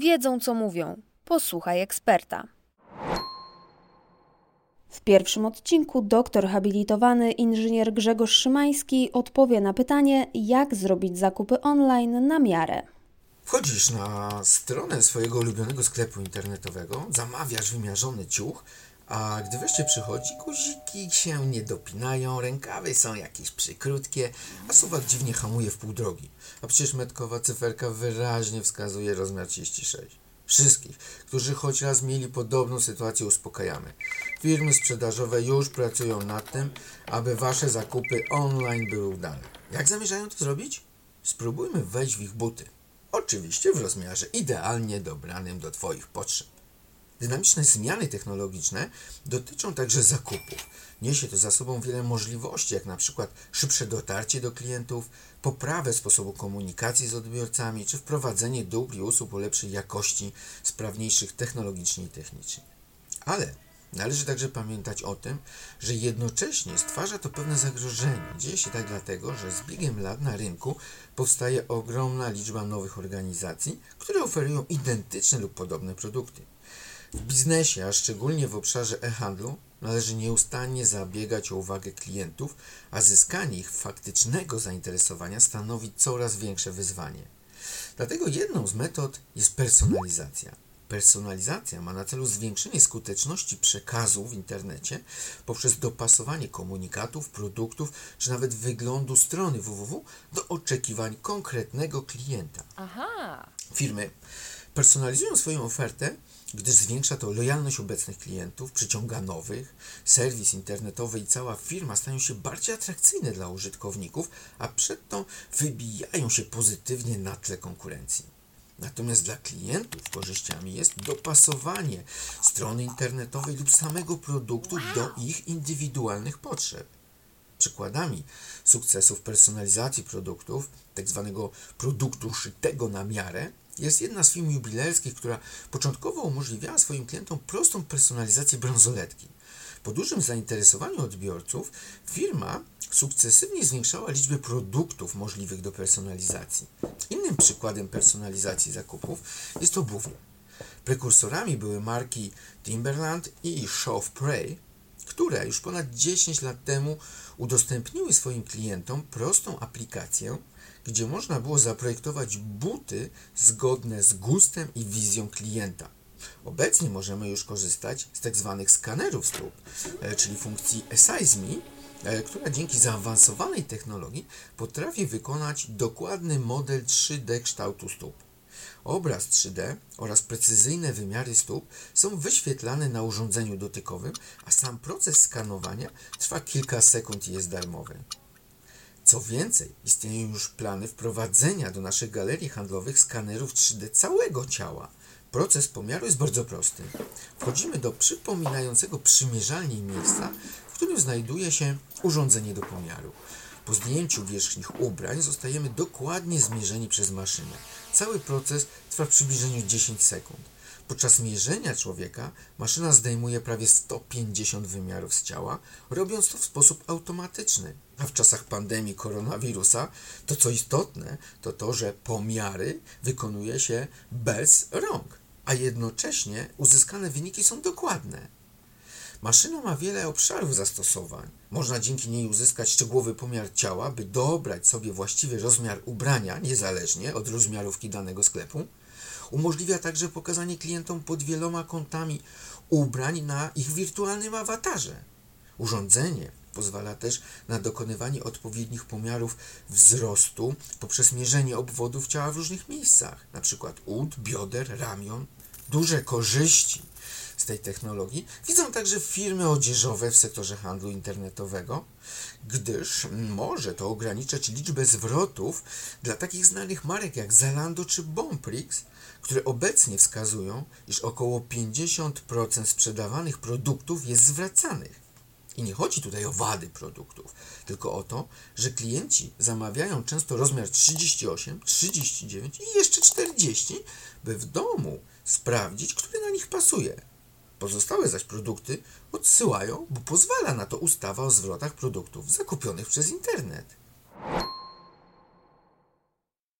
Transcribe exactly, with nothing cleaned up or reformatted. Wiedzą, co mówią. Posłuchaj eksperta. W pierwszym odcinku doktor habilitowany inżynier Grzegorz Szymański odpowie na pytanie, jak zrobić zakupy online na miarę. Wchodzisz na stronę swojego ulubionego sklepu internetowego, zamawiasz wymiarzony ciuch, a gdy wreszcie przychodzi, guziki się nie dopinają, rękawy są jakieś przykrótkie, a suwak dziwnie hamuje w pół drogi. A przecież metkowa cyferka wyraźnie wskazuje rozmiar trzydzieści sześć. Wszystkich, którzy choć raz mieli podobną sytuację, uspokajamy. Firmy sprzedażowe już pracują nad tym, aby Wasze zakupy online były udane. Jak zamierzają to zrobić? Spróbujmy wejść w ich buty. Oczywiście w rozmiarze idealnie dobranym do Twoich potrzeb. Dynamiczne zmiany technologiczne dotyczą także zakupów. Niesie to za sobą wiele możliwości, jak na przykład szybsze dotarcie do klientów, poprawę sposobu komunikacji z odbiorcami, czy wprowadzenie dóbr i usług o lepszej jakości, sprawniejszych technologicznie i technicznie. Ale należy także pamiętać o tym, że jednocześnie stwarza to pewne zagrożenie. Dzieje się tak dlatego, że z biegiem lat na rynku powstaje ogromna liczba nowych organizacji, które oferują identyczne lub podobne produkty. W biznesie, a szczególnie w obszarze e-handlu, należy nieustannie zabiegać o uwagę klientów, a zyskanie ich faktycznego zainteresowania stanowi coraz większe wyzwanie. Dlatego jedną z metod jest personalizacja. Personalizacja ma na celu zwiększenie skuteczności przekazu w internecie poprzez dopasowanie komunikatów, produktów czy nawet wyglądu strony www do oczekiwań konkretnego klienta. Aha. Firmy personalizują swoją ofertę, gdyż zwiększa to lojalność obecnych klientów, przyciąga nowych, serwis internetowy i cała firma stają się bardziej atrakcyjne dla użytkowników, a przedtem wybijają się pozytywnie na tle konkurencji. Natomiast dla klientów korzyściami jest dopasowanie strony internetowej lub samego produktu do ich indywidualnych potrzeb. Przykładami sukcesów personalizacji produktów, tak zwanego produktu szytego na miarę, jest jedna z firm jubilerskich, która początkowo umożliwiała swoim klientom prostą personalizację bransoletki. Po dużym zainteresowaniu odbiorców firma sukcesywnie zwiększała liczbę produktów możliwych do personalizacji. Innym przykładem personalizacji zakupów jest obuwie. Prekursorami były marki Timberland i Show of Prey, które już ponad dziesięć lat temu udostępniły swoim klientom prostą aplikację, gdzie można było zaprojektować buty zgodne z gustem i wizją klienta. Obecnie możemy już korzystać z tak zwanych skanerów stóp, czyli funkcji Assize.me, która dzięki zaawansowanej technologii potrafi wykonać dokładny model trzy D kształtu stóp. Obraz trzy D oraz precyzyjne wymiary stóp są wyświetlane na urządzeniu dotykowym, a sam proces skanowania trwa kilka sekund i jest darmowy. Co więcej, istnieją już plany wprowadzenia do naszych galerii handlowych skanerów trzy D całego ciała. Proces pomiaru jest bardzo prosty. Wchodzimy do przypominającego przymierzalnię miejsca, w którym znajduje się urządzenie do pomiaru. Po zdjęciu wierzchnich ubrań zostajemy dokładnie zmierzeni przez maszynę. Cały proces trwa w przybliżeniu dziesięć sekund. Podczas mierzenia człowieka maszyna zdejmuje prawie sto pięćdziesiąt wymiarów z ciała, robiąc to w sposób automatyczny. A w czasach pandemii koronawirusa to, co istotne, to to, że pomiary wykonuje się bez rąk, a jednocześnie uzyskane wyniki są dokładne. Maszyna ma wiele obszarów zastosowań. Można dzięki niej uzyskać szczegółowy pomiar ciała, by dobrać sobie właściwy rozmiar ubrania, niezależnie od rozmiarówki danego sklepu. Umożliwia także pokazanie klientom pod wieloma kątami ubrań na ich wirtualnym awatarze. Urządzenie pozwala też na dokonywanie odpowiednich pomiarów wzrostu poprzez mierzenie obwodów ciała w różnych miejscach, np. ud, bioder, ramion. Duże korzyści z tej technologii widzą także firmy odzieżowe w sektorze handlu internetowego, gdyż może to ograniczać liczbę zwrotów dla takich znanych marek jak Zalando czy Bomprix, które obecnie wskazują, iż około pięćdziesiąt procent sprzedawanych produktów jest zwracanych. I nie chodzi tutaj o wady produktów, tylko o to, że klienci zamawiają często rozmiar trzydzieści osiem, trzydzieści dziewięć i jeszcze czterdzieści, by w domu sprawdzić, który na nich pasuje. Pozostałe zaś produkty odsyłają, bo pozwala na to ustawa o zwrotach produktów zakupionych przez internet.